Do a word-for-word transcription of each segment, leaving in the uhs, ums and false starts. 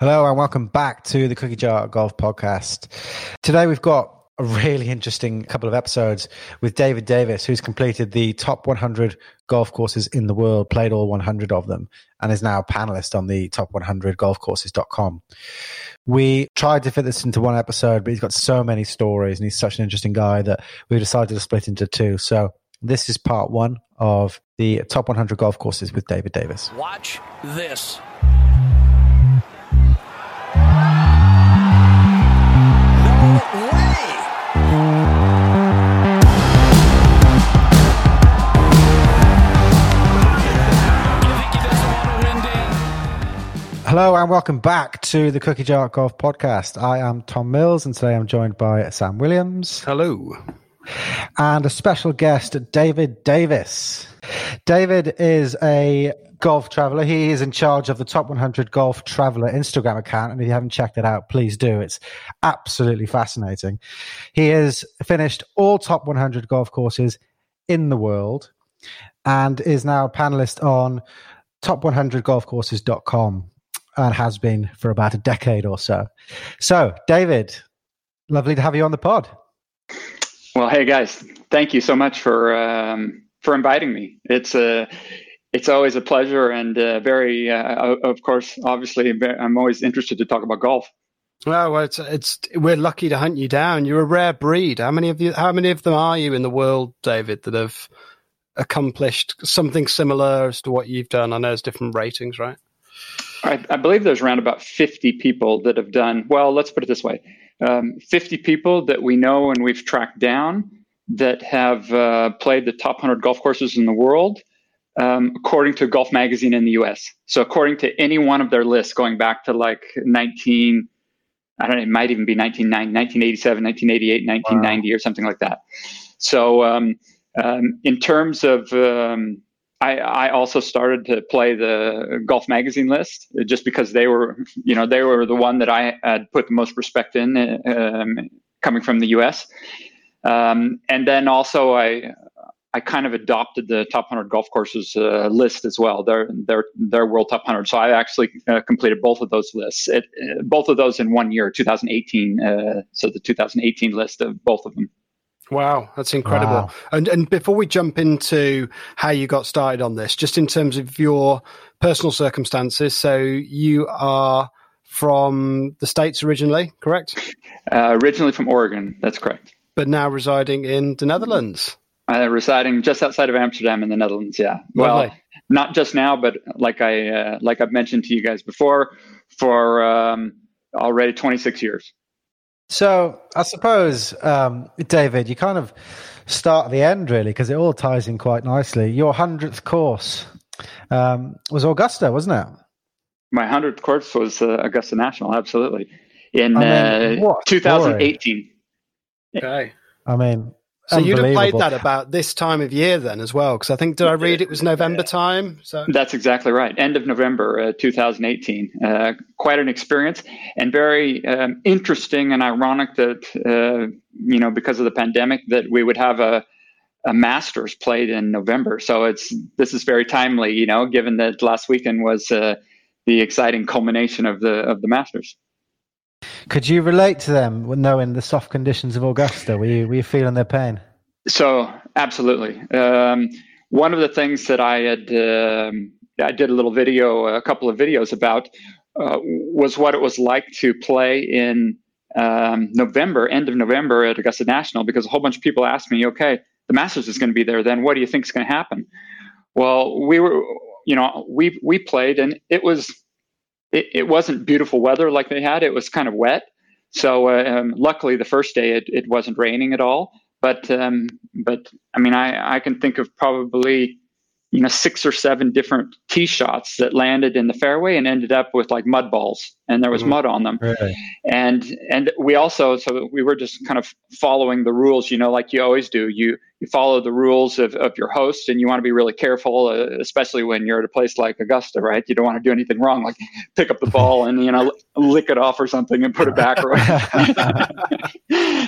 Hello and welcome back to the Cookie Jar Golf Podcast. Today we've got a really interesting couple of episodes with David Davis, who's completed the top one hundred golf courses in the world, played all one hundred of them, and is now a panelist on the top one hundred golf courses dot com. We tried to fit this into one episode, but he's got so many stories and he's such an interesting guy that we decided to split into two. So this is part one of the top one hundred golf courses with David Davis. Watch this. Hello and welcome back to the Cookie Jar Golf Podcast. I am Tom Mills and today I'm joined by Sam Williams. Hello. And a special guest, David Davis. David is a golf traveler. He is in charge of the Top one hundred Golf Traveler Instagram account. And if you haven't checked it out, please do. It's absolutely fascinating. He has finished all Top one hundred golf courses in the world and is now a panelist on top one hundred golf courses dot com. And has been for about a decade or so. So, David, lovely to have you on the pod. Well, hey guys, thank you so much for um, for inviting me. It's a, it's always a pleasure, and uh, very, uh, of course, obviously, I'm always interested to talk about golf. Well, well, it's it's we're lucky to hunt you down. You're a rare breed. How many of you? How many of them are you in the world, David, that have accomplished something similar as to what you've done? I know there's different ratings, right? I, I believe there's around about fifty people that have done, well, let's put it this way, um, fifty people that we know and we've tracked down that have uh, played the top one hundred golf courses in the world, um, according to Golf Magazine in the U S. So according to any one of their lists going back to like nineteen, I don't know, it might even be nineteen eighty-seven, nineteen eighty-eight, nineteen ninety, wow, or something like that. So um, um, in terms of... Um, I, I also started to play the Golf Magazine list just because they were, you know, they were the one that I had put the most respect in, um, coming from the U S. Um, and then also I, I kind of adopted the top one hundred golf courses uh, list as well. They're, they're, they're world top one hundred. So I actually uh, completed both of those lists, it, uh, both of those in one year, two thousand eighteen. Uh, so the two thousand eighteen list of both of them. Wow, that's incredible. Wow. And and before we jump into how you got started on this, just in terms of your personal circumstances, so you are from the States originally, correct? Uh, originally from Oregon, that's correct. But now residing in the Netherlands. Uh, residing just outside of Amsterdam in the Netherlands, yeah. Lovely. Well, not just now, but like, I, uh, like I've mentioned to you guys before, for um, already twenty-six years. So I suppose, um, David, you kind of start at the end, really, because it all ties in quite nicely. Your hundredth course um, was Augusta, wasn't it? My hundredth course was uh, Augusta National, absolutely, in I mean, uh, twenty eighteen. Story. Okay. I mean, so you'd have played that about this time of year then as well, because I think, did I read it was November time? So that's exactly right. End of November uh, two thousand eighteen. Uh, quite an experience, and very um, interesting and ironic that, uh, you know, because of the pandemic, that we would have a, a Masters played in November. So it's this is very timely, you know, given that last weekend was uh, the exciting culmination of the of the Masters. Could you relate to them, knowing the soft conditions of Augusta? Were you, were you feeling their pain? So, absolutely. Um, one of the things that I had, um, I did a little video, a couple of videos about, uh, was what it was like to play in um, November, end of November at Augusta National, because a whole bunch of people asked me, okay, the Masters is going to be there then. What do you think is going to happen? Well, we were, you know, we we played, and it was... It, it wasn't beautiful weather like they had. It was kind of wet. So uh, um, luckily, the first day, it, it wasn't raining at all. But, um, but I mean, I, I can think of probably, you know, six or seven different tee shots that landed in the fairway and ended up with like mud balls. And there was mm, mud on them. Really? And and we also, so we were just kind of following the rules, you know, like you always do. You you follow the rules of, of your host, and you want to be really careful, uh, especially when you're at a place like Augusta, right? You don't want to do anything wrong, like pick up the ball and, you know, lick it off or something and put it back. Or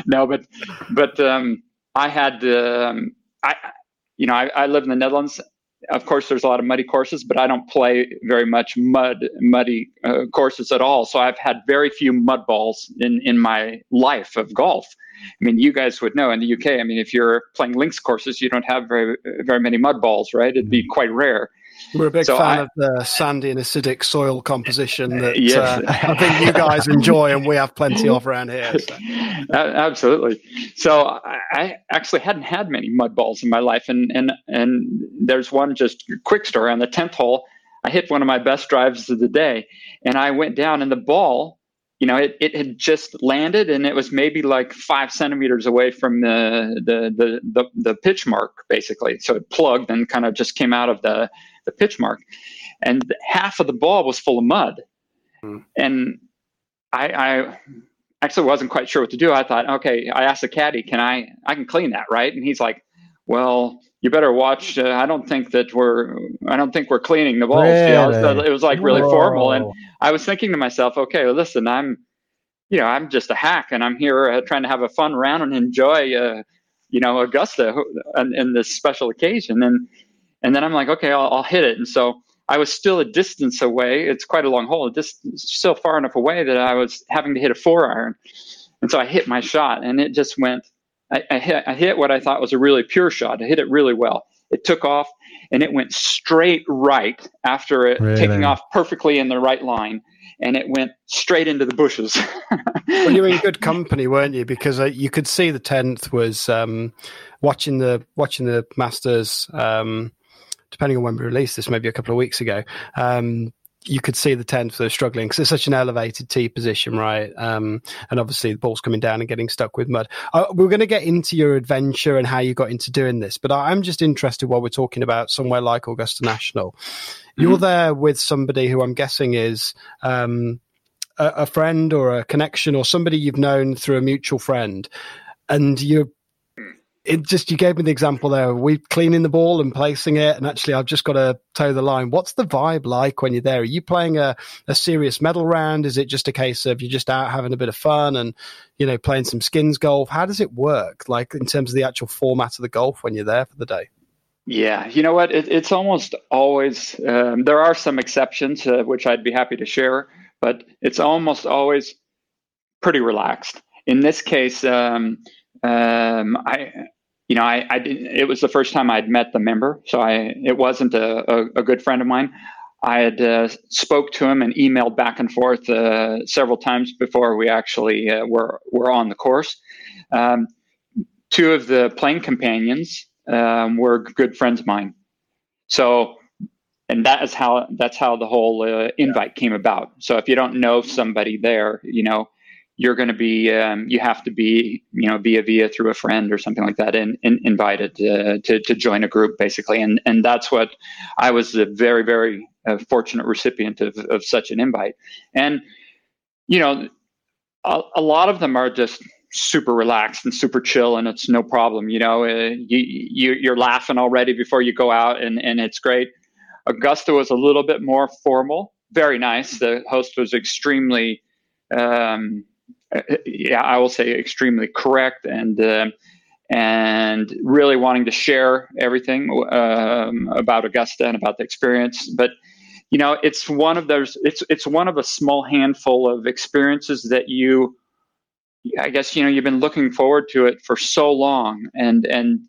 no, but but um, I had, um, I you know, I, I live in the Netherlands. Of course, there's a lot of muddy courses, but I don't play very much mud, muddy uh, courses at all. So I've had very few mud balls in, in my life of golf. I mean, you guys would know in the U K, I mean, if you're playing links courses, you don't have very very many mud balls, right? It'd be quite rare. We're a big so fan I, of the sandy and acidic soil composition that yes. uh, I think you guys enjoy and we have plenty of around here. So. Absolutely. So I actually hadn't had many mud balls in my life. And, and, and there's one just quick story on the tenth hole. I hit one of my best drives of the day and I went down and the ball, you know, it, it had just landed and it was maybe like five centimeters away from the the the the, the pitch mark, basically. So it plugged and kind of just came out of the, the pitch mark. And half of the ball was full of mud. Mm. And I, I actually wasn't quite sure what to do. I thought, okay, I asked the caddy, can I, I can clean that, right? And he's like, well, you better watch. Uh, I don't think that we're, I don't think we're cleaning the balls. Really? You know, it was like really Whoa. formal. And I was thinking to myself, okay, well, listen, I'm, you know, I'm just a hack and I'm here uh, trying to have a fun round and enjoy, uh, you know, Augusta and, and this special occasion. And, and then I'm like, okay, I'll, I'll hit it. And so I was still a distance away. It's quite a long hole. It's still far enough away that I was having to hit a four iron. And so I hit my shot and it just went, I, I, hit, I hit what I thought was a really pure shot. I hit it really well. It took off, and it went straight right after it really? taking off perfectly in the right line, and it went straight into the bushes. Well, you were in good company, weren't you? Because uh, you could see the tenth was um, watching the watching the Masters. Um, depending on when we released this, maybe a couple of weeks ago. Um, You could see the tenth they're struggling because it's such an elevated tee position, right? Um, and obviously the ball's coming down and getting stuck with mud. Uh, we're going to get into your adventure and how you got into doing this, but I'm just interested while we're talking about somewhere like Augusta National. Mm-hmm. You're there with somebody who I'm guessing is um, a, a friend or a connection or somebody you've known through a mutual friend, and you're It just, you gave me the example there. We're cleaning the ball and placing it. And actually, I've just got to toe the line. What's the vibe like when you're there? Are you playing a, a serious medal round? Is it just a case of you're just out having a bit of fun and, you know, playing some skins golf? How does it work? Like in terms of the actual format of the golf when you're there for the day? Yeah. You know what? It, it's almost always, um, there are some exceptions, uh, which I'd be happy to share, but it's almost always pretty relaxed. In this case, um, Um, I, you know, I, I didn't, it was the first time I'd met the member. So I, it wasn't a, a, a good friend of mine. I had uh, spoke to him and emailed back and forth uh, several times before we actually uh, were, were on the course. Um, two of the playing companions um, were good friends of mine. So, and that is how, that's how the whole uh, invite came about. So if you don't know somebody there, you know, you're going to be, um, you have to be, you know, via via through a friend or something like that, and, and invited uh, to to join a group, basically. And and that's what I was a very very uh, fortunate recipient of of such an invite. And you know, a, a lot of them are just super relaxed and super chill, and it's no problem. You know, uh, you, you you're laughing already before you go out, and and it's great. Augusta was a little bit more formal, very nice. The host was extremely. Um, Yeah, I will say extremely correct and uh, and really wanting to share everything um, about Augusta and about the experience. But you know, it's one of those. It's it's one of a small handful of experiences that you, I guess you know, you've been looking forward to it for so long, and and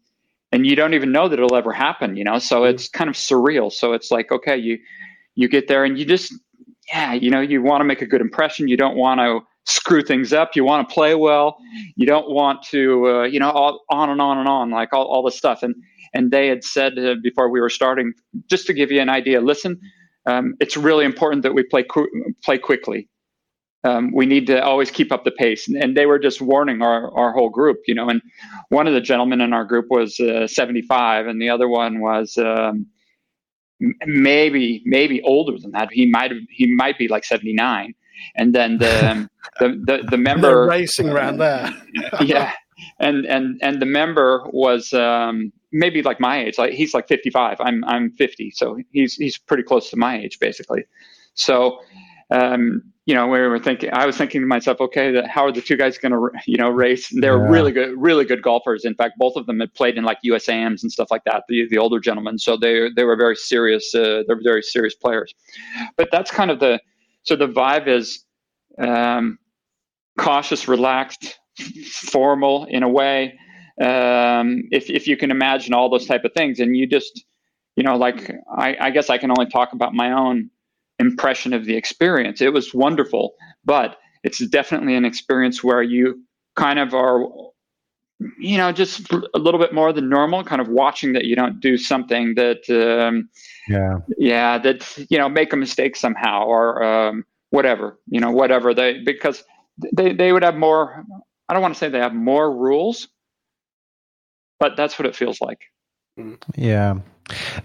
and you don't even know that it'll ever happen. You know, so it's kind of surreal. So it's like, okay, you you get there and you just yeah, you know, you want to make a good impression. You don't want to screw things up. You want to play well. You don't want to, uh, you know, all, on and on and on, like all, all this stuff. And and they had said uh, before we were starting, just to give you an idea. Listen, um, it's really important that we play qu- play quickly. Um, we need to always keep up the pace. And, and they were just warning our our whole group, you know. And one of the gentlemen in our group was uh, seventy-five, and the other one was um, maybe maybe older than that. He might he might be like seventy-nine. And then the the, the the member racing around there, yeah. And and and the member was um, maybe like my age. Like he's like fifty-five. I'm I'm fifty. So he's he's pretty close to my age, basically. So um, you know, we were thinking, I was thinking to myself, okay, the, how are the two guys going to, you know, race? And they're yeah. really good, really good golfers. In fact, both of them had played in like U S A Ms and stuff like that, the, the older gentlemen. So they, they were very serious. Uh, they're very serious players, but that's kind of the, so the vibe is um, cautious, relaxed, formal in a way. Um, if, if you can imagine all those type of things, and you just, you know, like, I, I guess I can only talk about my own impression of the experience. It was wonderful, but it's definitely an experience where you kind of are, you know, just a little bit more than normal, kind of watching that you don't do something that, um, yeah, yeah, that, you know, make a mistake somehow or um, whatever, you know, whatever they, because they, they would have more, I don't want to say they have more rules, but that's what it feels like. Yeah.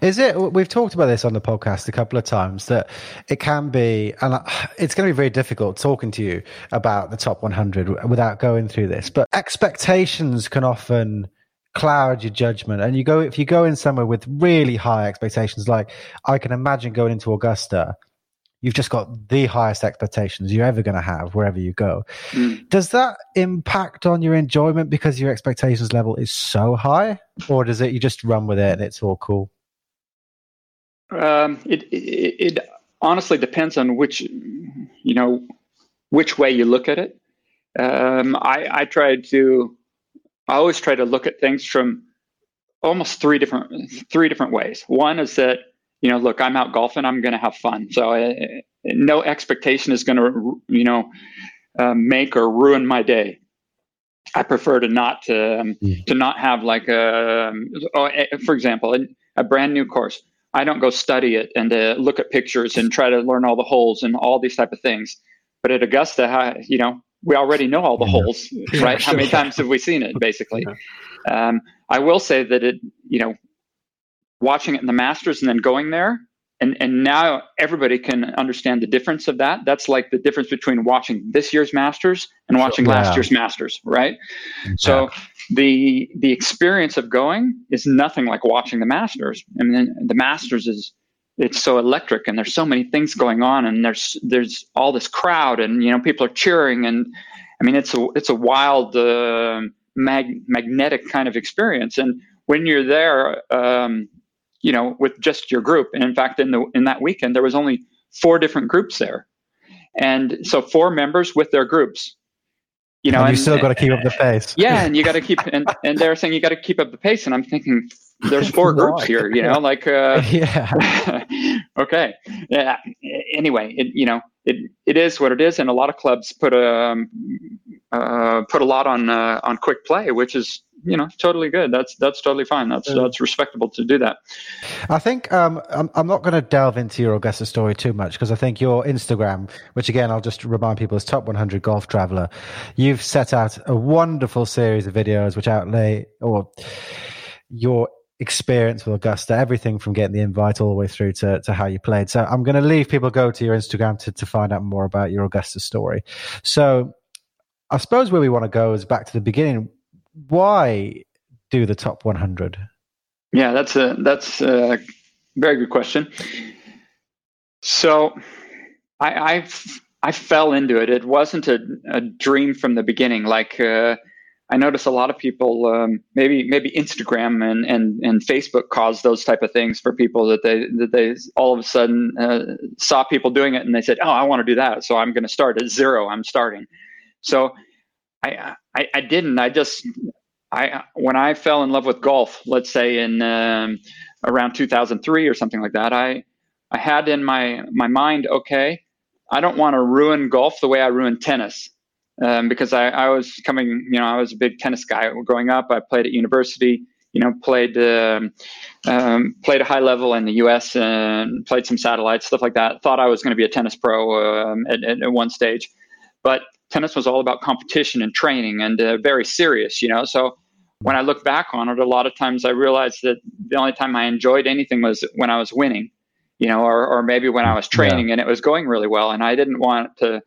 Is it, we've talked about this on the podcast a couple of times, that it can be, and it's going to be very difficult talking to you about the top one hundred without going through this, but expectations can often cloud your judgment. And you go, if you go in somewhere with really high expectations, like I can imagine going into Augusta, you've just got the highest expectations you're ever going to have wherever you go. Mm. Does that impact on your enjoyment because your expectations level is so high, or does it, you just run with it and it's all cool? Um, it, it, it honestly depends on which, you know, which way you look at it. Um, I, I tried to, I always try to look at things from almost three different, three different ways. One is that, you know, look, I'm out golfing, I'm going to have fun. So uh, no expectation is going to, you know, uh, make or ruin my day. I prefer to not to, um, yeah. to not have like a, um, oh, for example, a, a brand new course. I don't go study it and uh, look at pictures and try to learn all the holes and all these type of things. But at Augusta, I, you know, we already know all the yeah. holes, right? How many times have we seen it, basically? Yeah. Um, I will say that it, you know, watching it in the Masters and then going there. And, and now everybody can understand the difference of that. That's like the difference between watching this year's Masters and watching wow. last year's Masters, right? Exactly. So the the experience of going is nothing like watching the Masters. I mean, the Masters is, it's so electric and there's so many things going on and there's there's all this crowd and, you know, people are cheering. And I mean, it's a, it's a wild, uh, mag- magnetic kind of experience. And when you're there, um, you know, with just your group. And in fact, in the, in that weekend, there was only four different groups there. And so four members with their groups, you know, and you and, still got to keep up the pace. Yeah. And you got to keep, and, and they're saying you got to keep up the pace. And I'm thinking there's four groups here, you know, like, uh, yeah. okay. Yeah. Anyway, it, you know, it, it is what it is. And a lot of clubs put, um, uh, put a lot on, uh, on quick play, which is, you know, totally good. That's, that's totally fine. That's, yeah. that's respectable to do that. I think, um, I'm, I'm not going to delve into your Augusta story too much. Cause I think your Instagram, which again, I'll just remind people is Top one hundred Golf Traveler. You've set out a wonderful series of videos, which outlay or your experience with Augusta, everything from getting the invite all the way through to, to how you played. So I'm going to leave people go to your Instagram to, to find out more about your Augusta story. So I suppose where we want to go is back to the beginning. Why do the top one hundred? Yeah, that's a that's a very good question. So I I, I fell into it. It wasn't a, a dream from the beginning. Like uh, I notice a lot of people, um, maybe maybe Instagram and, and, and Facebook caused those type of things for people that they that they all of a sudden uh, saw people doing it and they said, oh, I want to do that, so I'm going to start at zero. I'm starting. So I, I, I didn't, I just, I, when I fell in love with golf, let's say in, um, around two thousand three or something like that, I, I had in my, my mind, okay, I don't want to ruin golf the way I ruined tennis. Um, because I, I was coming, you know, I was a big tennis guy growing up. I played at university, you know, played, um, um, played a high level in the U S and played some satellites, stuff like that. Thought I was going to be a tennis pro, um, at, at one stage, but tennis was all about competition and training and uh, very serious, you know. So when I look back on it, a lot of times I realized that the only time I enjoyed anything was when I was winning, you know, or, or maybe when I was training yeah. and it was going really well. And I didn't want to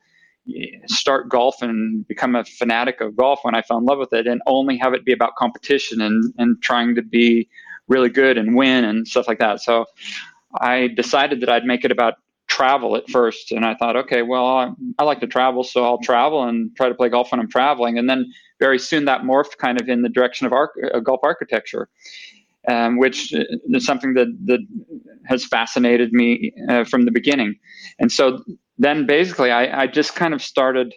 start golf and become a fanatic of golf when I fell in love with it and only have it be about competition and, and trying to be really good and win and stuff like that. So I decided that I'd make it about travel at first. And I thought, okay, well, I, I like to travel, so I'll travel and try to play golf when I'm traveling. And then very soon that morphed kind of in the direction of arch- uh, golf architecture, um, which is something that, that has fascinated me uh, from the beginning. And so then basically I, I just kind of started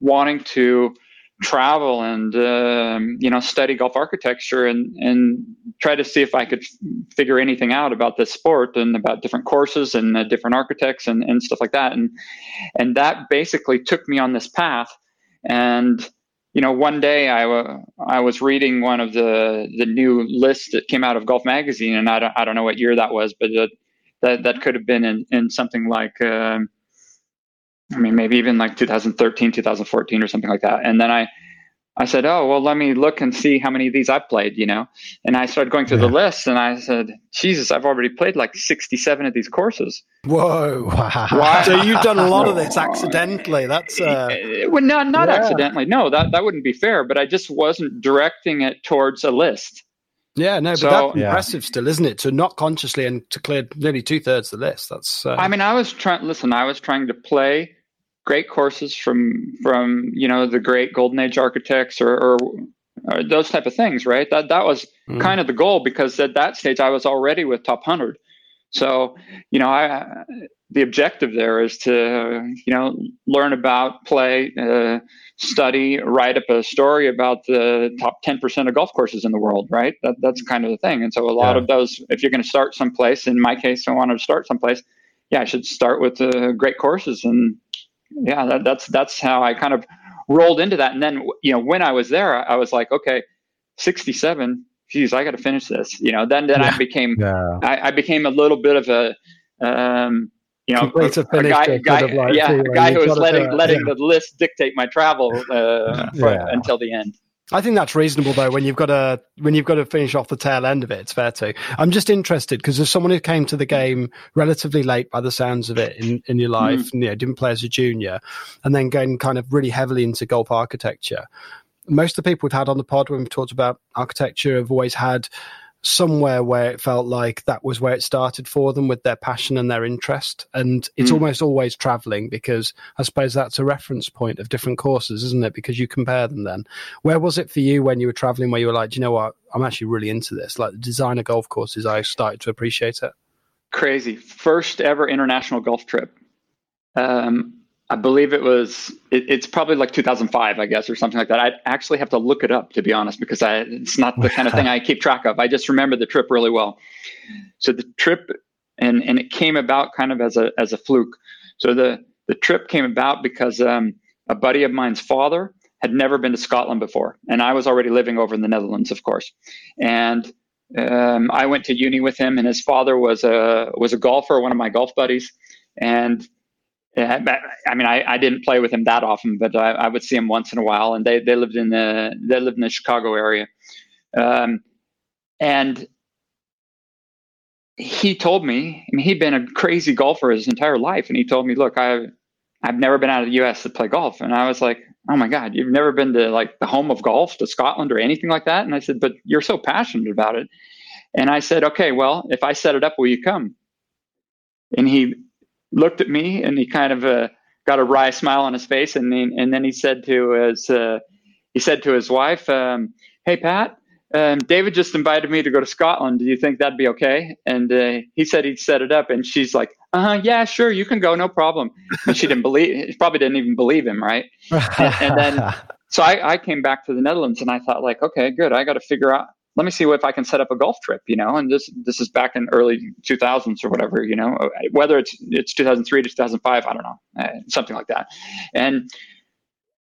wanting to travel and, um, you know, study golf architecture and, and try to see if I could f- figure anything out about this sport and about different courses and uh, different architects and, and stuff like that. And, and that basically took me on this path. And, you know, one day I, w- I was reading one of the, the new lists that came out of Golf Magazine, and I don't, I don't know what year that was, but that, that, that could have been in, in something like, um, I mean, maybe even like two thousand thirteen, two thousand fourteen or something like that. And then I, I said, oh, well, let me look and see how many of these I played, you know? And I started going through yeah. the list, and I said, Jesus, I've already played like sixty-seven of these courses. Whoa. Wow. Wow. So you've done a lot of this accidentally. That's uh... well, no, not yeah. accidentally. No, that, that wouldn't be fair, but I just wasn't directing it towards a list. Yeah, no, but so, that's impressive yeah. still, isn't it? To not consciously and to clear nearly two thirds of the list. That's, uh... I mean, I was trying, listen, I was trying to play great courses from, from, you know, the great golden age architects or, or, or those type of things, right? That, that was mm. kind of the goal, because at that stage I was already with Top one hundred. So, you know, I, the objective there is to, you know, learn about, play, uh, study, write up a story about the top ten percent of golf courses in the world, right? That, that's kind of the thing. And so a lot yeah. of those, if you're going to start someplace, in my case, I wanted to start someplace. Yeah, I should start with uh, great courses. And yeah, that, that's, that's how I kind of rolled into that. And then, you know, when I was there, I, I was like, okay, sixty-seven, geez, I got to finish this, you know, then, then yeah. I became, yeah. I, I became a little bit of a, um, you know, a, a guy, guy like yeah, a guy who was letting, letting yeah. the list dictate my travel uh, for, yeah. until the end. I think that's reasonable though. When you've got to, when you've got to finish off the tail end of it, it's fair to. I'm just interested because as someone who came to the game relatively late by the sounds of it in, in your life, mm. and, you know, didn't play as a junior and then going kind of really heavily into golf architecture. Most of the people we've had on the pod when we've talked about architecture have always had somewhere where it felt like that was where it started for them with their passion and their interest. And it's mm. almost always traveling, because I suppose that's a reference point of different courses, isn't it? Because you compare them then. Where was it for you when you were traveling where you were like, do you know what? I'm actually really into this. Like the design of golf courses, I started to appreciate it. Crazy. First ever international golf trip. Um, I believe it was, it, it's probably like two thousand five, I guess, or something like that. I'd actually have to look it up, to be honest, because I, it's not the kind of thing I keep track of. I just remember the trip really well. So the trip, and, and it came about kind of as a as a fluke. So the, the trip came about because um, a buddy of mine's father had never been to Scotland before. And I was already living over in the Netherlands, of course. And um, I went to uni with him, and his father was a, was a golfer, one of my golf buddies. And I mean, I, I didn't play with him that often, but I, I would see him once in a while. And they, they lived in the they lived in the Chicago area, um, and he told me. I mean, he'd been a crazy golfer his entire life, and he told me, "Look, I've I've never been out of the U S to play golf." And I was like, "Oh my God, you've never been to like the home of golf, to Scotland or anything like that?" And I said, "But you're so passionate about it." And I said, "Okay, well, if I set it up, will you come?" And he looked at me, and he kind of uh, got a wry smile on his face, and then and then he said to his uh, he said to his wife, um, "Hey Pat, um, David just invited me to go to Scotland. Do you think that'd be okay?" And uh, he said he'd set it up, and she's like, "Uh huh, yeah, sure, you can go, no problem." And she didn't believe, she probably didn't even believe him, right? And, and then so I, I came back to the Netherlands, and I thought like, okay, good, I got to figure out. Let me see if I can set up a golf trip, you know, and this this is back in early two thousands or whatever, you know, whether it's it's two thousand three to two thousand five, I don't know, uh, something like that. And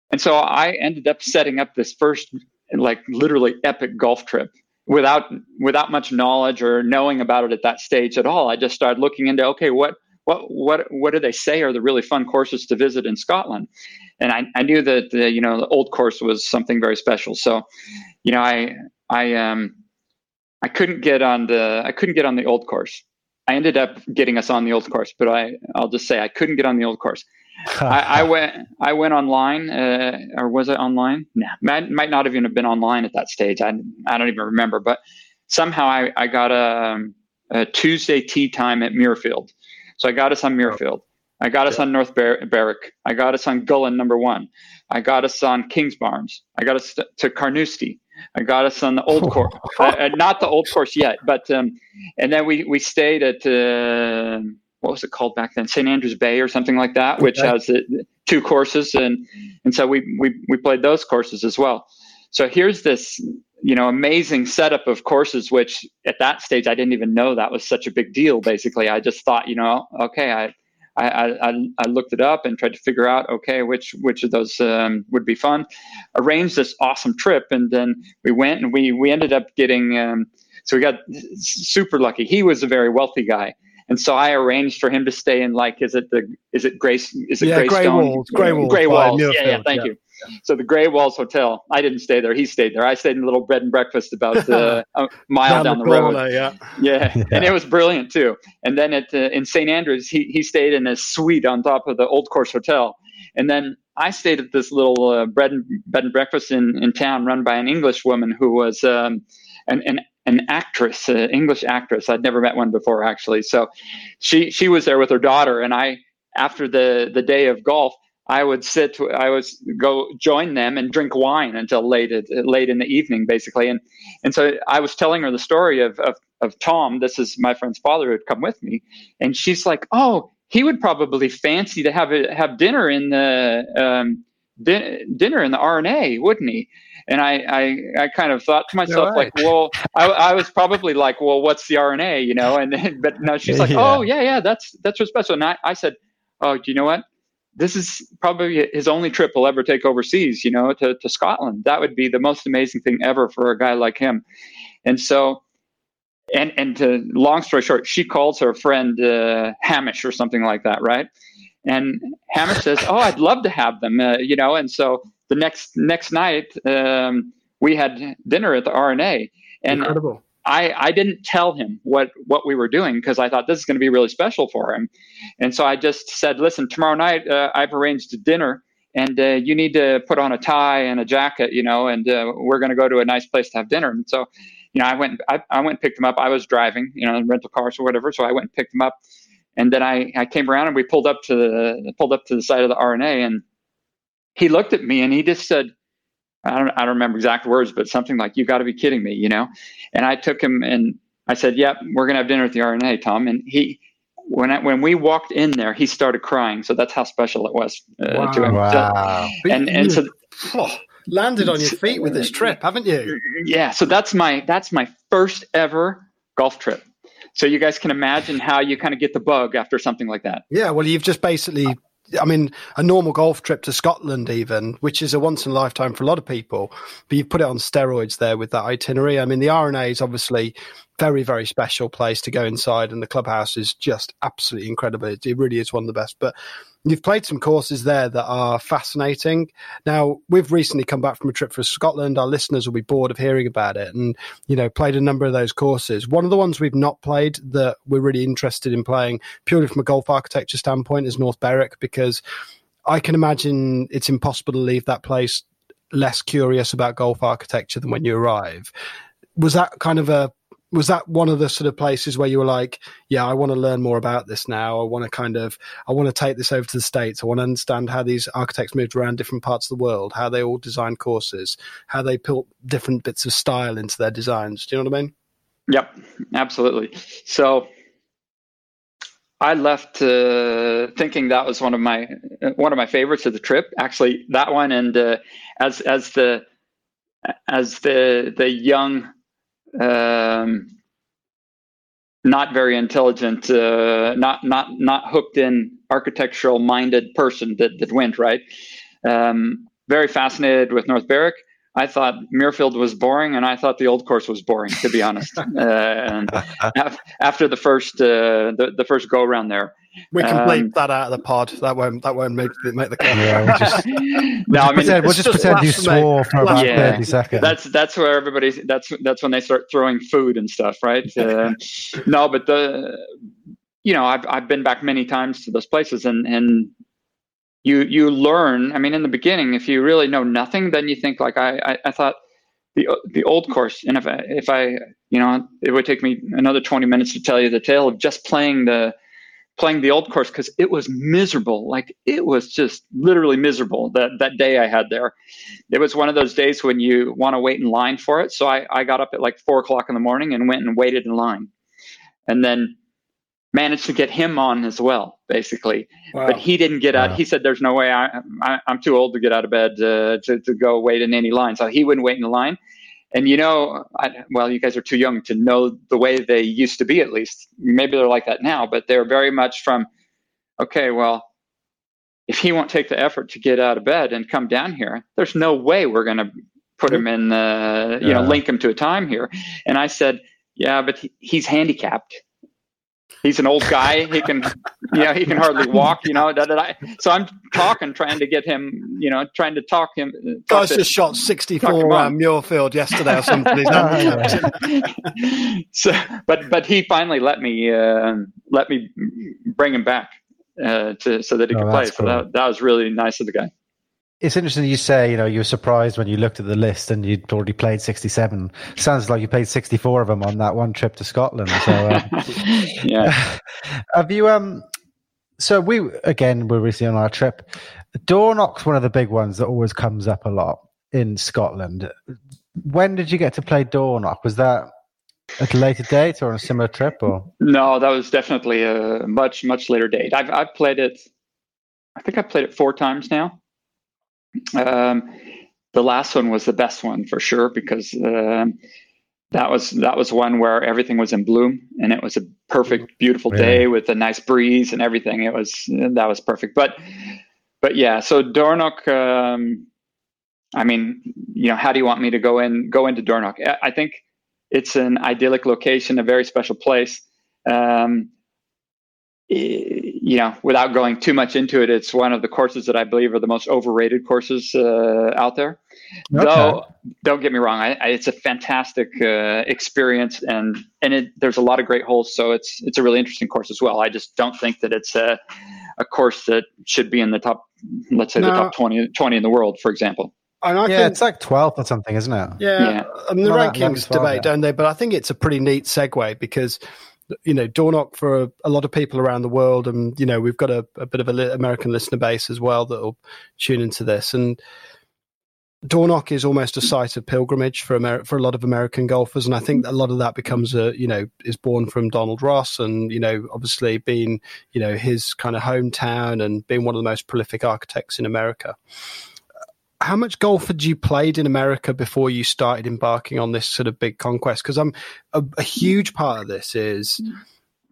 and so I ended up setting up this first, like literally epic golf trip without without much knowledge or knowing about it at that stage at all. I just started looking into, okay, what what what what do they say are the really fun courses to visit in Scotland? And I, I knew that, the, you know, the Old Course was something very special. So, you know, I... I um I couldn't get on the I couldn't get on the Old Course. I ended up getting us on the Old Course, but I I'll just say I couldn't get on the Old Course. I, I went I went online, uh, or was I online? No, nah, might not have even have been online at that stage. I I don't even remember. But somehow I I got a, a Tuesday tea time at Muirfield, so I got us on Muirfield, I got us yeah. on North Berwick. I got us on Gullane number one. I got us on Kingsbarns. I got us to Carnoustie. I got us on the Old Course, uh, not the Old Course yet, but um, and then we we stayed at uh, what was it called back then, Saint Andrew's Bay or something like that, which okay. has uh, two courses, and and so we we we played those courses as well. So here's this, you know, amazing setup of courses, which at that stage I didn't even know that was such a big deal. Basically, I just thought, you know, okay, I I I, I looked it up and tried to figure out, okay, which which of those um, would be fun. Arranged this awesome trip, and then we went, and we we ended up getting. Um, so we got super lucky. He was a very wealthy guy, and so I arranged for him to stay in like is it the is it Grace is it yeah, Grey Walls Grey Walls Grey Walls yeah yeah thank yeah. you. So the Grey Walls Hotel, I didn't stay there. He stayed there. I stayed in a little bed and breakfast about uh, a mile down, down the, the road. Corner, yeah. yeah, yeah, and it was brilliant too. And then at uh, in Saint Andrews, he he stayed in a suite on top of the Old Course Hotel. And then I stayed at this little uh, bread and bed and breakfast in, in town, run by an English woman who was um, an an an actress, an English actress. I'd never met one before actually. So she she was there with her daughter, and I after the the day of golf. I would sit, I would go join them and drink wine until late, late in the evening, basically. And and so I was telling her the story of, of, of Tom. This is my friend's father who had come with me. And she's like, oh, he would probably fancy to have a, have dinner in the um, din- dinner in the R and A, wouldn't he? And I, I, I kind of thought to myself, right. like, well, I, I was probably like, well, what's the R and A, you know? And then, but no, she's like, yeah. oh, yeah, yeah, that's that's what's special. And I, I said, oh, do you know what? This is probably his only trip he'll ever take overseas, you know, to, to Scotland. That would be the most amazing thing ever for a guy like him. And so, and and to long story short, she calls her friend uh, Hamish or something like that, right? And Hamish says, "Oh, I'd love to have them," uh, you know. And so the next next night, um, we had dinner at the R and A. And incredible. I, I didn't tell him what, what we were doing because I thought this is going to be really special for him. And so I just said, listen, tomorrow night uh, I've arranged a dinner and uh, you need to put on a tie and a jacket, you know, and uh, we're going to go to a nice place to have dinner. And so, you know, I went I, I went and picked him up. I was driving, you know, in rental cars or whatever. So I went and picked him up. And then I, I came around and we pulled up to the pulled up to the side of the R and A. And he looked at me and he just said, I don't, I don't remember exact words, but something like, you got to be kidding me, you know? And I took him and I said, yep, we're going to have dinner at the R and A, Tom. And he, when I, when we walked in there, he started crying. So that's how special it was uh, wow, to him. Wow. So, and, and so oh, landed on your feet with this trip, haven't you? Yeah. So that's my, that's my first ever golf trip. So you guys can imagine how you kind of get the bug after something like that. Yeah. Well, you've just basically, I mean, a normal golf trip to Scotland even, which is a once in a lifetime for a lot of people, but you put it on steroids there with that itinerary. I mean, the R and A is obviously very, very special place to go inside, and the clubhouse is just absolutely incredible. It really is one of the best. But you've played some courses there that are fascinating. Now, we've recently come back from a trip for Scotland. Our listeners will be bored of hearing about it and, you know, played a number of those courses. One of the ones we've not played that we're really interested in playing purely from a golf architecture standpoint is North Berwick, because I can imagine it's impossible to leave that place less curious about golf architecture than when you arrive. Was that kind of a Was that one of the sort of places where you were like, yeah, I want to learn more about this now. I want to kind of, I want to take this over to the States. I want to understand how these architects moved around different parts of the world, how they all designed courses, how they built different bits of style into their designs. Do you know what I mean? Yep, absolutely. So I left uh, thinking that was one of my, one of my favorites of the trip, actually that one. And uh, as, as the, as the, the young, um not very intelligent uh not not not hooked in architectural minded person that, that went right um very fascinated with North Berwick. I thought Muirfield was boring, and I thought the Old Course was boring, to be honest. uh, and af- after the first uh the, the first go around there, we can bleep um, that out of the pod. That won't. That won't make, make the cut. Yeah, we'll just, we'll no, just I mean, pretend, we'll just, just pretend you swore for about yeah, thirty seconds. That's that's where everybody's. That's that's when they start throwing food and stuff, right? Uh, no, but the you know, I've I've been back many times to those places, and and you you learn. I mean, in the beginning, if you really know nothing, then you think like I I, I thought. The, the Old Course, and if I, if I you know, it would take me another twenty minutes to tell you the tale of just playing the playing the old course because it was miserable. Like, it was just literally miserable that, that day I had there. It was one of those days when you want to wait in line for it. So I, I got up at like four o'clock in the morning and went and waited in line. And then managed to get him on as well, basically. Wow. But he didn't get out. Wow. He said, there's no way. I, I, I'm too old to get out of bed uh, to, to go wait in any line. So he wouldn't wait in the line. And, you know, I, well, you guys are too young to know the way they used to be, at least. Maybe they're like that now, but they're very much from, okay, well, if he won't take the effort to get out of bed and come down here, there's no way we're going to put him in, uh, you yeah. know, link him to a time here. And I said, yeah, but he, he's handicapped. He's an old guy. He can, you know, he can hardly walk, you know. Da, da, da. So I'm talking, trying to get him, you know, trying to talk him. Talk Guys to, just shot sixty-four uh, Muirfield yesterday or something. so, but but he finally let me uh, let me bring him back uh, to so that he oh, could play. Cool. So that, that was really nice of the guy. It's interesting you say, you know, you were surprised when you looked at the list and you'd already played sixty-seven. Sounds like you played sixty-four of them on that one trip to Scotland. So, um, yeah. Have you, um, so we, again, we're recently on our trip. Dornoch's one of the big ones that always comes up a lot in Scotland. When did you get to play Dornoch? Was that at a later date or on a similar trip? Or no, that was definitely a much, much later date. I've, I've played it, I think I've played it four times now. Um, the last one was the best one for sure, because um, that was that was one where everything was in bloom and it was a perfect, beautiful day yeah. with a nice breeze and everything. It was that was perfect. But but yeah, so Dornoch. Um, I mean, you know, how do you want me to go in go into Dornoch? I think it's an idyllic location, a very special place. Um, you know, without going too much into it, it's one of the courses that I believe are the most overrated courses uh, out there. Okay. Though, don't get me wrong, I, I, it's a fantastic uh, experience, and and it, there's a lot of great holes, so it's it's a really interesting course as well. I just don't think that it's a a course that should be in the top, let's say, no. the top twenty, twenty in the world, for example. And I yeah, think, it's like twelfth or something, isn't it? Yeah, yeah. I mean, the Not rankings twelve, debate, yeah. don't they? But I think it's a pretty neat segue because, you know, Dornoch for a, a lot of people around the world, and you know, we've got a, a bit of an li- American listener base as well that'll tune into this. And Dornoch is almost a site of pilgrimage for Amer- for a lot of American golfers, and I think a lot of that becomes a, you know, is born from Donald Ross, and you know, obviously being, you know, his kind of hometown and being one of the most prolific architects in America. How much golf had you played in America before you started embarking on this sort of big conquest? Because I'm a, a huge part of this is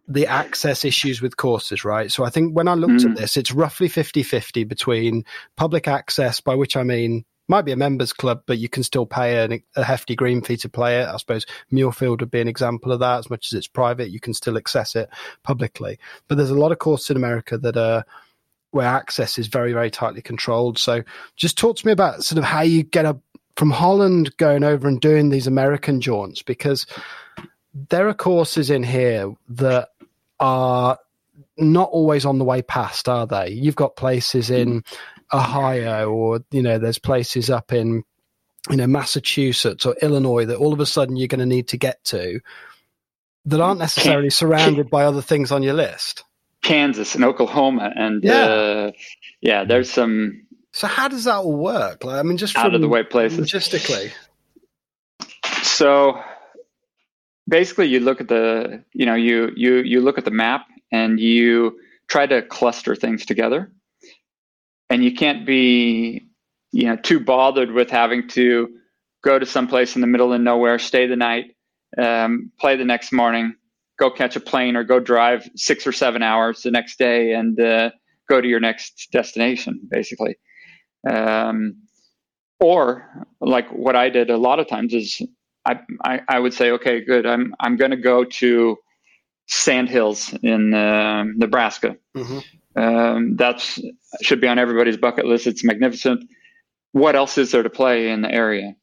the access issues with courses, right? So I think when I looked mm. at this, it's roughly fifty-fifty between public access, by which I mean, might be a members club, but you can still pay an, a hefty green fee to play it. I suppose Muirfield would be an example of that. As much as it's private, you can still access it publicly. But there's a lot of courses in America that are where access is very, very tightly controlled. So just talk to me about sort of how you get up from Holland going over and doing these American jaunts, because there are courses in here that are not always on the way past, are they? You've got places in Ohio, or, you know, there's places up in, you know, Massachusetts or Illinois that all of a sudden you're going to need to get to that aren't necessarily surrounded by other things on your list. Kansas and Oklahoma and yeah. Uh, yeah, there's some. So how does that all work? Like, I mean, just out of the way places logistically. So basically, you look at the, you know, you you you look at the map and you try to cluster things together, and you can't be, you know, too bothered with having to go to someplace in the middle of nowhere, stay the night, um, play the next morning, go catch a plane or go drive six or seven hours the next day and uh, go to your next destination, basically. Um, or like what I did a lot of times is I, I, I would say, okay, good. I'm, I'm going to go to Sand Hills in uh, Nebraska. Mm-hmm. Um, that's should be on everybody's bucket list. It's magnificent. What else is there to play in the area?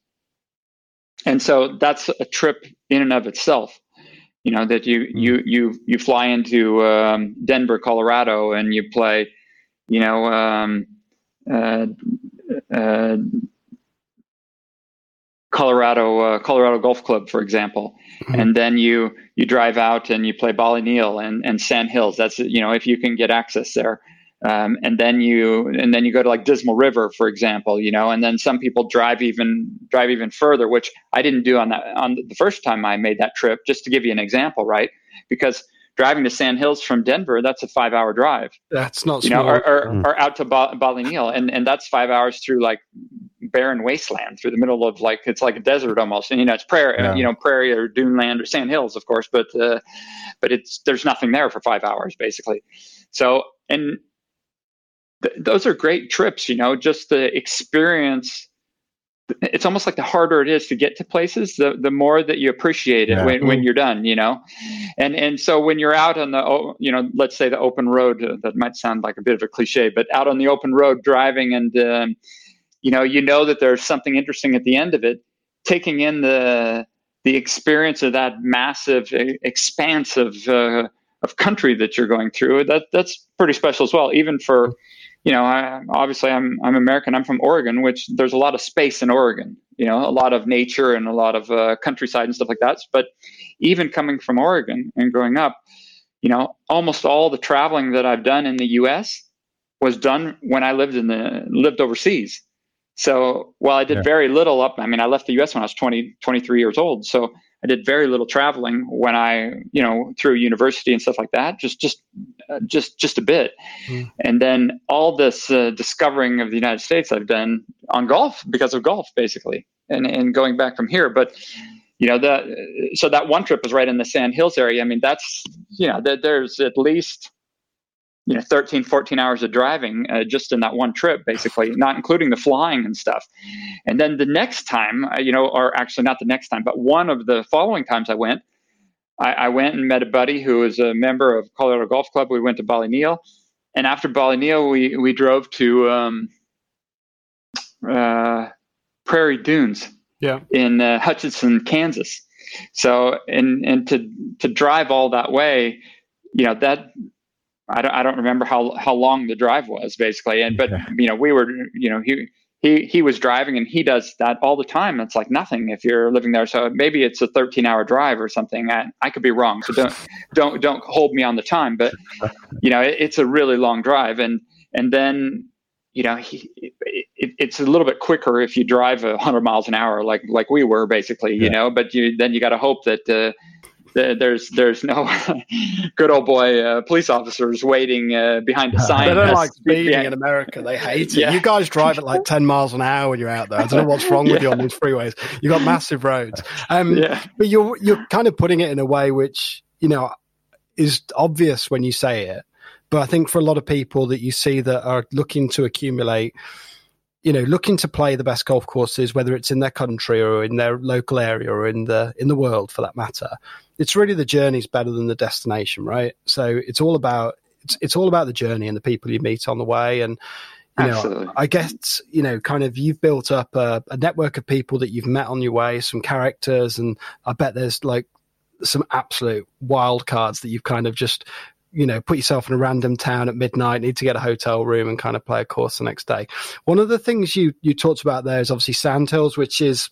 And so that's a trip in and of itself. You know, that you you you you fly into um, Denver, Colorado, and you play, you know, um, uh, uh, Colorado uh, Colorado Golf Club, for example, mm-hmm. and then you you drive out and you play Ballyneal and and Sand Hills. That's, you know, if you can get access there, um, and then you and then you go to like Dismal River, for example, you know, and then some people drive even drive even further, which I didn't do on that on the first time I made that trip. Just to give you an example, right? Because driving to Sand Hills from Denver, that's a five-hour drive. That's not small. You know, or, or, mm. or out to ba- Ballyneal, and and that's five hours through like barren wasteland, through the middle of like, it's like a desert almost, and you know it's prairie, yeah. you know prairie or dune land or Sand Hills, of course, but uh, but it's there's nothing there for five hours basically. So and th- those are great trips, you know, just the experience. It's almost like the harder it is to get to places, the the more that you appreciate it yeah. when, when you're done, you know, and and so when you're out on the, you know, let's say the open road, uh, that might sound like a bit of a cliche, but out on the open road driving and. Um, You know, you know that there's something interesting at the end of it. Taking in the the experience of that massive expanse of uh, of country that you're going through, that that's pretty special as well. Even for, you know, I, obviously I'm I'm American. I'm from Oregon, which there's a lot of space in Oregon. You know, a lot of nature and a lot of uh, countryside and stuff like that. But even coming from Oregon and growing up, you know, almost all the traveling that I've done in the U S was done when I lived in the lived overseas. So while I did yeah. very little up, I mean, I left the U S when I was twenty, twenty-three years old. So I did very little traveling when I, you know, through university and stuff like that, just, just, uh, just, just a bit. Mm. And then all this uh, discovering of the United States I've done on golf because of golf basically, and, and going back from here. But, you know, the, so that one trip was right in the Sand Hills area. I mean, that's, you know, th- there's at least you know, thirteen, fourteen hours of driving uh, just in that one trip, basically, not including the flying and stuff. And then the next time, you know, or actually not the next time, but one of the following times I went, I, I went and met a buddy who is a member of Colorado Golf Club. We went to Ballyneal. And after Ballyneal, we, we drove to um, uh, Prairie Dunes yeah. in uh, Hutchinson, Kansas. So, and, and to, to drive all that way, you know, that... I don't, I don't remember how, how long the drive was basically. And, but yeah. you know, we were, you know, he, he, he was driving and he does that all the time. It's like nothing if you're living there. So maybe it's a thirteen hour drive or something. I, I could be wrong. So don't, don't, don't hold me on the time, but you know, it, it's a really long drive. And, and then, you know, he, it, it's a little bit quicker if you drive a hundred miles an hour, like, like we were basically, yeah. you know, but you, then you got to hope that, uh, There's there's no good old boy uh, police officers waiting uh, behind the sign. They don't like speeding yeah. in America. They hate it. Yeah. You guys drive at like ten miles an hour when you're out there. I don't know what's wrong yeah. with you on these freeways. You've got massive roads. Um, yeah. But you're, you're kind of putting it in a way which, you know, is obvious when you say it. But I think for a lot of people that you see that are looking to accumulate, you know, looking to play the best golf courses, whether it's in their country or in their local area or in the in the world for that matter, it's really the journey's better than the destination, right? So it's all about it's, it's all about the journey and the people you meet on the way. And you Absolutely. know, I guess, you know, kind of you've built up a, a network of people that you've met on your way, some characters, and I bet there's like some absolute wild cards that you've kind of just, you know, put yourself in a random town at midnight, need to get a hotel room and kind of play a course the next day. One of the things you, you talked about there is obviously Sand Hills, which is,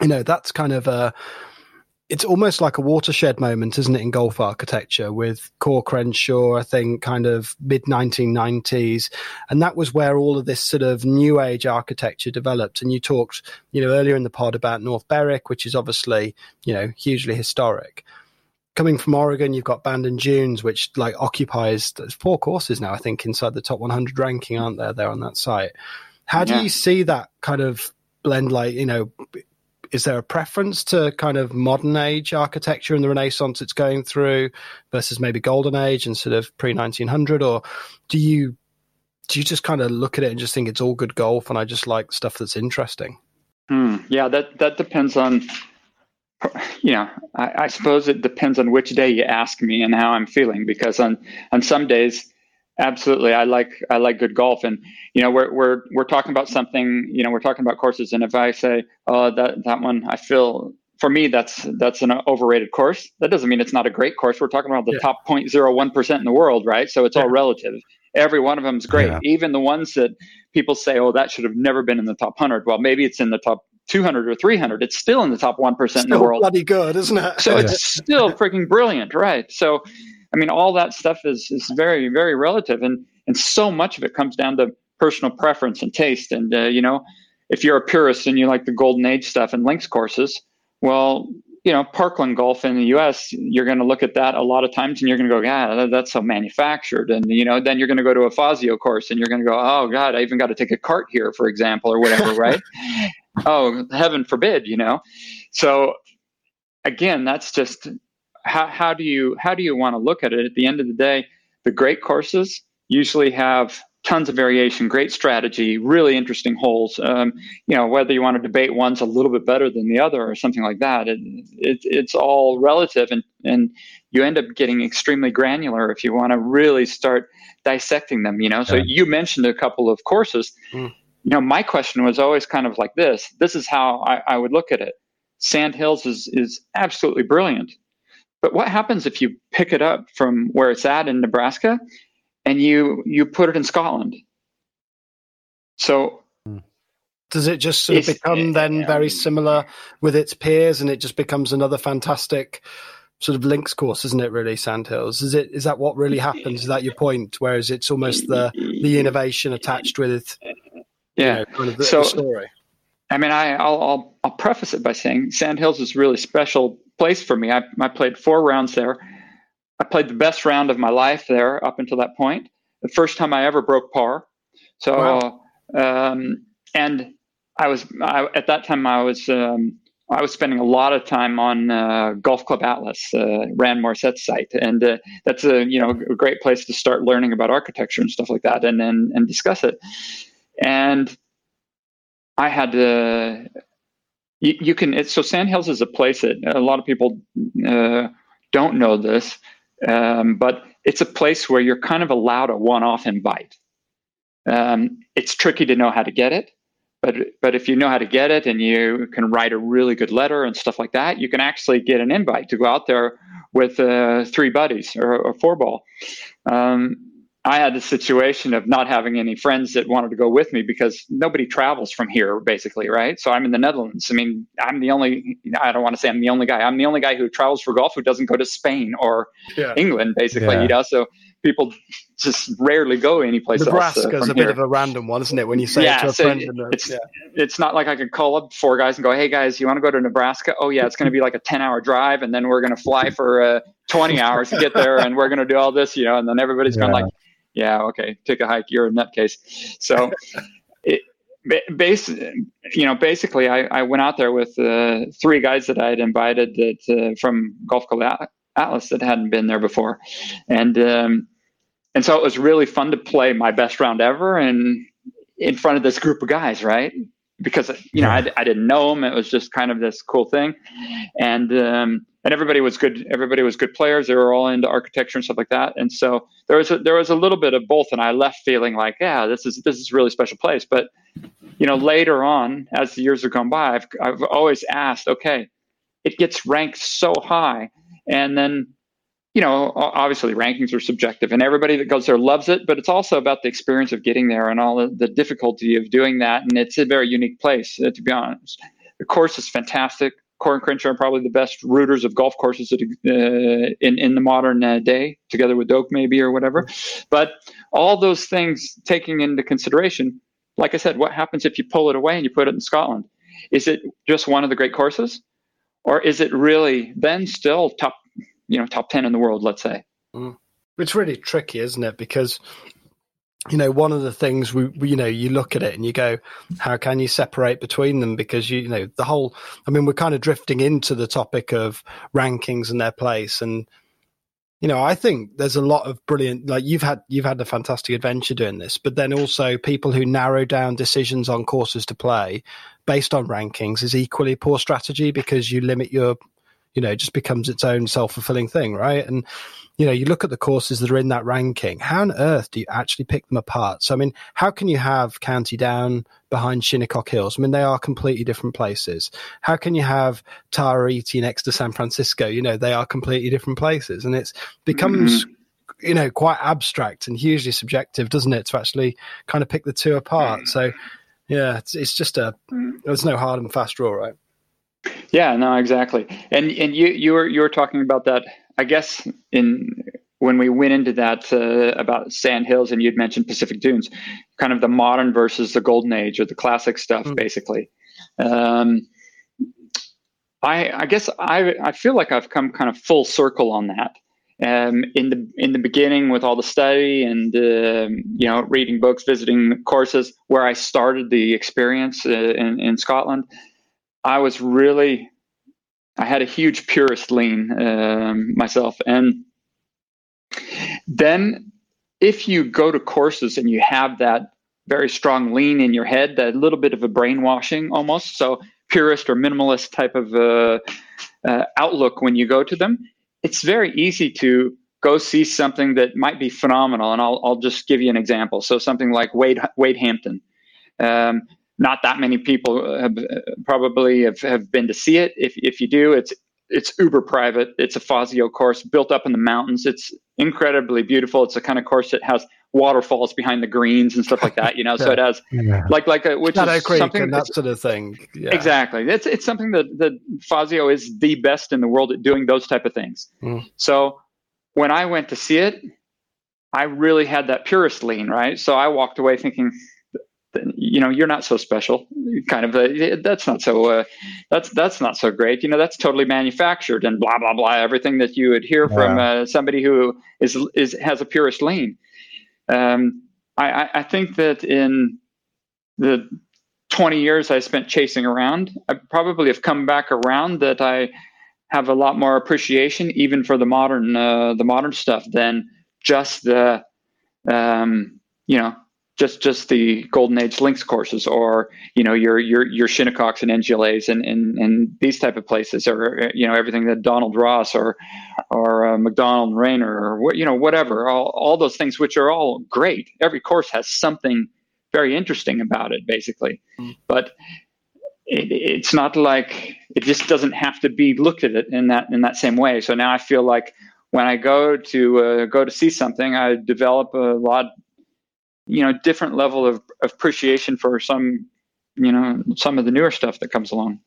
you know, that's kind of a, it's almost like a watershed moment, isn't it, in golf architecture with Core Crenshaw, I think, kind of mid nineteen nineties. And that was where all of this sort of new age architecture developed. And you talked, you know, earlier in the pod about North Berwick, which is obviously, you know, hugely historic. Coming from Oregon, you've got Bandon Dunes, which like occupies there's four courses now, I think, inside the top one hundred ranking, aren't there? They're on that site. How do yeah. you see that kind of blend? Like, you know, is there a preference to kind of modern age architecture and the Renaissance it's going through versus maybe golden age and sort of pre nineteen hundred? Or do you do you just kind of look at it and just think it's all good golf and I just like stuff that's interesting? Mm, yeah, that that depends on... You know, I, I suppose it depends on which day you ask me and how I'm feeling, because on, on some days, absolutely, I like I like good golf, and you know, we're we're we're talking about something, you know, we're talking about courses, and if I say, oh, that that one, I feel for me that's that's an overrated course. That doesn't mean it's not a great course. We're talking about the yeah. top zero point zero one percent in the world, right? So it's yeah. all relative. Every one of them is great, yeah. even the ones that people say, oh, that should have never been in the top one hundred. Well, maybe it's in the top two hundred or three hundred, it's still in the top one percent still in the world. Bloody good, isn't it? So yeah. It's still freaking brilliant, right? So, I mean, all that stuff is is very, very relative, and and so much of it comes down to personal preference and taste. And uh, you know, if you're a purist and you like the golden age stuff and links courses, well, you know, parkland golf in the U S, you're going to look at that a lot of times and you're going to go, God, that's so manufactured. And, you know, then you're going to go to a Fazio course and you're going to go, oh, God, I even got to take a cart here, for example, or whatever, right? Oh, heaven forbid, you know. So, again, that's just how, how do you how do you want to look at it? At the end of the day, the great courses usually have tons of variation, great strategy, really interesting holes. Um, you know, whether you want to debate one's a little bit better than the other or something like that, it, it, it's all relative, and, and you end up getting extremely granular if you want to really start dissecting them, you know. Yeah. So you mentioned a couple of courses. Mm. You know, my question was always kind of like this. This is how I, I would look at it. Sand Hills is is absolutely brilliant. But what happens if you pick it up from where it's at in Nebraska and you you put it in Scotland? So does it just sort of become then very similar with its peers, and it just becomes another fantastic sort of links course, isn't it, really, Sand Hills? Is it is that what really happens? Is that your point? Whereas it's almost the the innovation attached with, yeah, you know, kind of the, so, the story. I mean, I, I'll, I'll I'll preface it by saying Sand Hills is a really special place for me. I I played four rounds there. I played the best round of my life there up until that point. The first time I ever broke par. So, wow. um, and I was I, at that time I was um, I was spending a lot of time on uh, Golf Club Atlas, uh, Rand Morset's site, and uh, that's a you know a great place to start learning about architecture and stuff like that, and and, and discuss it. And I had to, you, you can, it's, so Sand Hills is a place that a lot of people uh, don't know this, um, but it's a place where you're kind of allowed a one-off invite. Um, it's tricky to know how to get it, but but if you know how to get it and you can write a really good letter and stuff like that, you can actually get an invite to go out there with uh, three buddies or, or four ball. Um, I had the situation of not having any friends that wanted to go with me because nobody travels from here, basically, right? So I'm in the Netherlands. I mean, I'm the only, I don't want to say I'm the only guy. I'm the only guy who travels for golf who doesn't go to Spain or yeah. England, basically, yeah. you know? So people just rarely go anyplace else. Nebraska's a bit of a random one, isn't it? When you say yeah, it to a so friend. It, it's, yeah. it's not like I could call up four guys and go, hey, guys, you want to go to Nebraska? Oh, yeah, it's going to be like a ten-hour drive, and then we're going to fly for uh, twenty hours to get there, and we're going to do all this, you know, and then everybody's yeah. going like, yeah, okay, take a hike. You're a nutcase. So, it, base, you know, basically, I, I went out there with uh, three guys that I had invited that uh, from Golf Club Atlas that hadn't been there before, and um, and so it was really fun to play my best round ever, and in front of this group of guys, right? Because you know, I, I didn't know them. It was just kind of this cool thing, and. Um, And everybody was good. Everybody was good players. They were all into architecture and stuff like that. And so there was a, there was a little bit of both. And I left feeling like, yeah, this is this is a really special place. But you know, later on, as the years have gone by, I've I've always asked, okay, it gets ranked so high, and then you know, obviously rankings are subjective, and everybody that goes there loves it. But it's also about the experience of getting there and all the, the difficulty of doing that. And it's a very unique place, uh, to be honest. The course is fantastic. Core Crenshaw are probably the best rooters of golf courses that, uh, in, in the modern uh, day, together with Doak maybe or whatever. But all those things taking into consideration, like I said, what happens if you pull it away and you put it in Scotland? Is it just one of the great courses? Or is it really then still top, you know, top ten in the world, let's say? Mm. It's really tricky, isn't it? Because... you know, one of the things we, we, you know, you look at it and you go, how can you separate between them? Because, you, you know, the whole, I mean, we're kind of drifting into the topic of rankings and their place. And, you know, I think there's a lot of brilliant, like you've had, you've had a fantastic adventure doing this, but then also people who narrow down decisions on courses to play based on rankings is equally poor strategy, because you limit your, you know, it just becomes its own self-fulfilling thing, right? And, you know, you look at the courses that are in that ranking. How on earth do you actually pick them apart? So, I mean, how can you have County Down behind Shinnecock Hills? I mean, they are completely different places. How can you have Tahiti next to San Francisco? You know, they are completely different places. And it's becomes, mm-hmm. you know, quite abstract and hugely subjective, doesn't it, to actually kind of pick the two apart. So, yeah, it's it's just a there's no hard and fast rule, right? Yeah, no, exactly. And and you you were you were talking about that, I guess, in when we went into that uh, about Sand Hills, and you'd mentioned Pacific Dunes, kind of the modern versus the golden age or the classic stuff, mm. basically. Um, I, I guess I I feel like I've come kind of full circle on that. Um, in the in the beginning, with all the study and uh, you know, reading books, visiting courses, where I started the experience uh, in in Scotland, I was really I had a huge purist lean um, myself. And then, if you go to courses and you have that very strong lean in your head, that little bit of a brainwashing almost, so purist or minimalist type of uh, uh, outlook when you go to them, it's very easy to go see something that might be phenomenal. And I'll I'll just give you an example. So something like Wade Wade Hampton. Um, not that many people have, probably have, have been to see it. If if you do, it's it's uber private. It's a Fazio course built up in the mountains. It's incredibly beautiful. It's the kind of course that has waterfalls behind the greens and stuff like that, you know. yeah. So it has yeah. like like a, which is something and that sort of thing. Yeah. Exactly. It's it's something that that Fazio is the best in the world at doing those type of things. Mm. So when I went to see it, I really had that purist lean, right? So I walked away thinking, you know, you're not so special. Kind of a, that's not so uh, that's that's not so great. You know, that's totally manufactured and blah blah blah. Everything that you would hear yeah. from uh, somebody who is is has a purist lean. Um, I, I think that in the twenty years I spent chasing around, I probably have come back around that I have a lot more appreciation even for the modern, uh, the modern stuff than just the, um, you know, just, just the Golden Age links courses or, you know, your, your, your Shinnecocks and N G L As and, and, and these type of places, or, you know, everything that Donald Ross or, or uh, McDonald Rayner or what, you know, whatever, all, all those things, which are all great. Every course has something very interesting about it, basically, mm. but it, it's not like, it just doesn't have to be looked at it in that, in that same way. So now I feel like when I go to uh, go to see something, I develop a lot you know, different level of, of appreciation for some, you know, some of the newer stuff that comes along.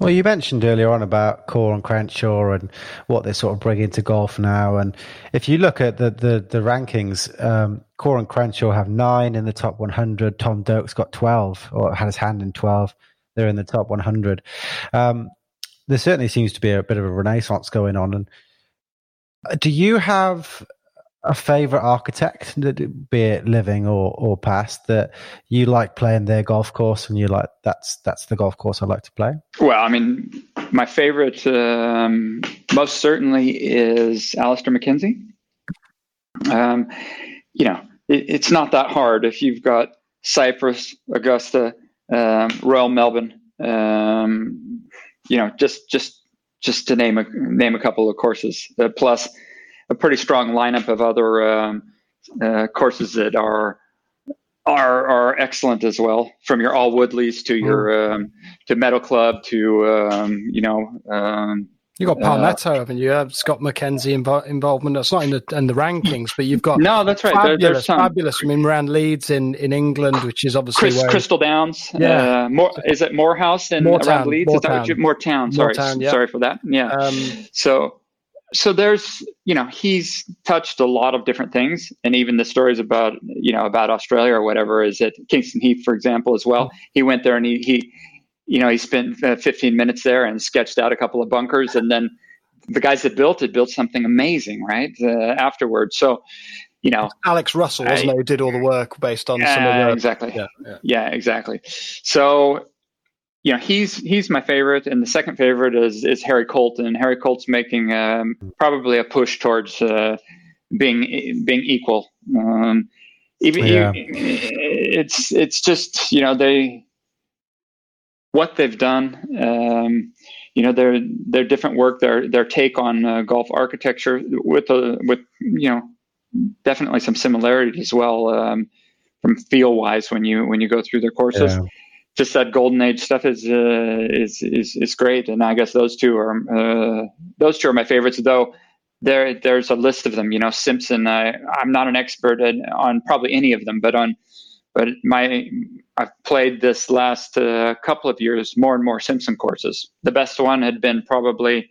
Well, you mentioned earlier on about Core and Crenshaw and what they sort of bring into golf now. And if you look at the the, the rankings, um, Core and Crenshaw have nine in the top one hundred. Tom Doak's got twelve, or had his hand in twelve. They're in the top one hundred. Um, there certainly seems to be a bit of a renaissance going on. And do you have a favorite architect, be it living or, or past, that you like playing their golf course and you like, that's that's the golf course I like to play? Well, I mean, my favorite um, most certainly is Alistair McKenzie. Um, you know, it, it's not that hard if you've got Cyprus, Augusta, um, Royal Melbourne, um, you know, just just just to name a name a couple of courses, uh, plus a pretty strong lineup of other um, uh, courses that are are are excellent as well, from your All Woodleys to your um, to Meadow Club to um, you know um, you got Palmetto, uh, haven't you? Have Scott McKenzie invo- involvement. That's not in the in the rankings, but you've got no. That's right. Fabulous, there, there's some fabulous. I mean, around Leeds in, in England, which is obviously Chris, where, Crystal Downs. Yeah, uh, more, is it Moorhouse and Moor around Town, Leeds? Moor is that what you, Moor Town? Sorry, Moor Town, yeah. sorry for that. Yeah. Um, so. So there's, you know, he's touched a lot of different things, and even the stories about, you know, about Australia or whatever is at Kingston Heath, for example, as well. He went there and he, he you know, he spent fifteen minutes there and sketched out a couple of bunkers, and then the guys that built it built something amazing, right, uh, afterwards. So, you know, Alex Russell, wasn't he, who did all the work based on uh, some of the exactly, yeah, yeah. yeah, exactly. So, you know, he's he's my favorite, and the second favorite is is Harry Colt, and Harry Colt's making um, probably a push towards uh, being being equal. Um, even yeah. it's it's just, you know, they what they've done. Um, you know, their their different work, their their take on uh, golf architecture with a with you know definitely some similarities as well um, from feel wise when you when you go through their courses. Yeah. Just that golden age stuff is, uh, is, is, is great. And I guess those two are, uh, those two are my favorites, though there, there's a list of them, you know, Simpson. I, I'm not an expert in, on probably any of them, but on, But my I've played this last uh, couple of years more and more Simpson courses. The best one had been probably,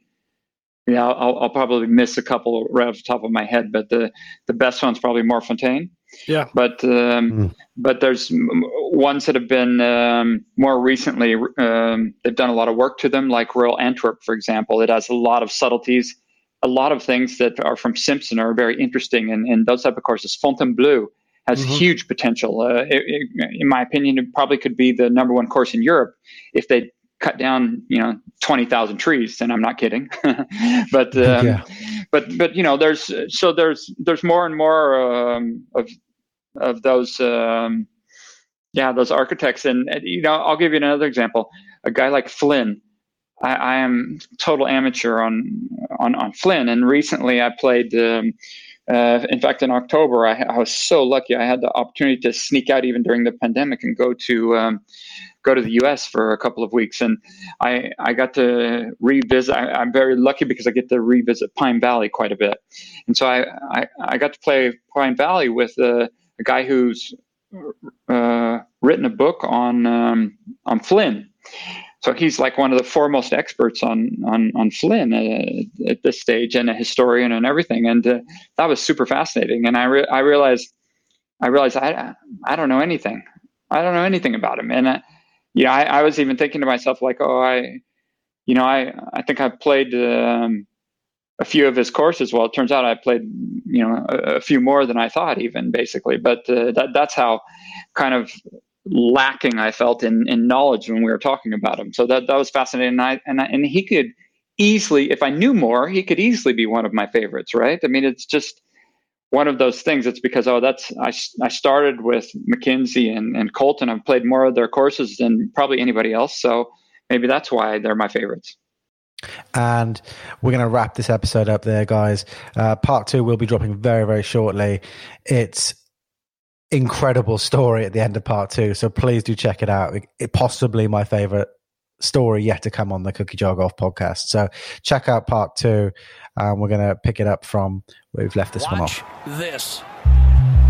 you know, I'll, I'll probably miss a couple right off the top of my head, but the, the best one's probably Moorfontein. Yeah. But um, mm. but there's ones that have been um, more recently, um, they've done a lot of work to them, like Royal Antwerp, for example. It has a lot of subtleties, a lot of things that are from Simpson are very interesting. And, and those type of courses, Fontainebleau has mm-hmm. huge potential. Uh, it, it, in my opinion, it probably could be the number one course in Europe if they cut down, you know, twenty thousand trees, and I'm not kidding. but, um, yeah. but, but, you know, there's, so there's, there's more and more, um, of, of those, um, yeah, those architects. And, you know, I'll give you another example, a guy like Flynn. I, I am total amateur on, on, on Flynn. And recently I played, um, Uh, in fact, in October, I, I was so lucky. I had the opportunity to sneak out even during the pandemic and go to um, go to the U S for a couple of weeks. And I, I got to revisit. I, I'm very lucky because I get to revisit Pine Valley quite a bit. And so I, I, I got to play Pine Valley with a, a guy who's uh, written a book on um, on Flynn. So he's like one of the foremost experts on on on Flynn uh, at this stage, and a historian and everything. And uh, that was super fascinating. And I re- I realized I realized I I don't know anything. I don't know anything about him. And I, you know, I, I was even thinking to myself like, oh, I, you know, I I think I've played um, a few of his courses. Well, it turns out I played you know a, a few more than I thought, even basically. But uh, that that's how kind of lacking I felt in in knowledge when we were talking about him. So that that was fascinating. And I, and I, and he could easily, if I knew more, he could easily be one of my favorites, right? I mean, it's just one of those things. It's because oh, that's I I started with McKinsey and and Colton. I've played more of their courses than probably anybody else. So maybe that's why they're my favorites. And we're going to wrap this episode up there, guys. Uh, part two will be dropping very very shortly. It's incredible story at the end of part two, so please do check it out. It possibly my favorite story yet to come on the Cookie Jar Golf Podcast, so check out part two. Um, we're gonna pick it up from where we've left this Watch one off this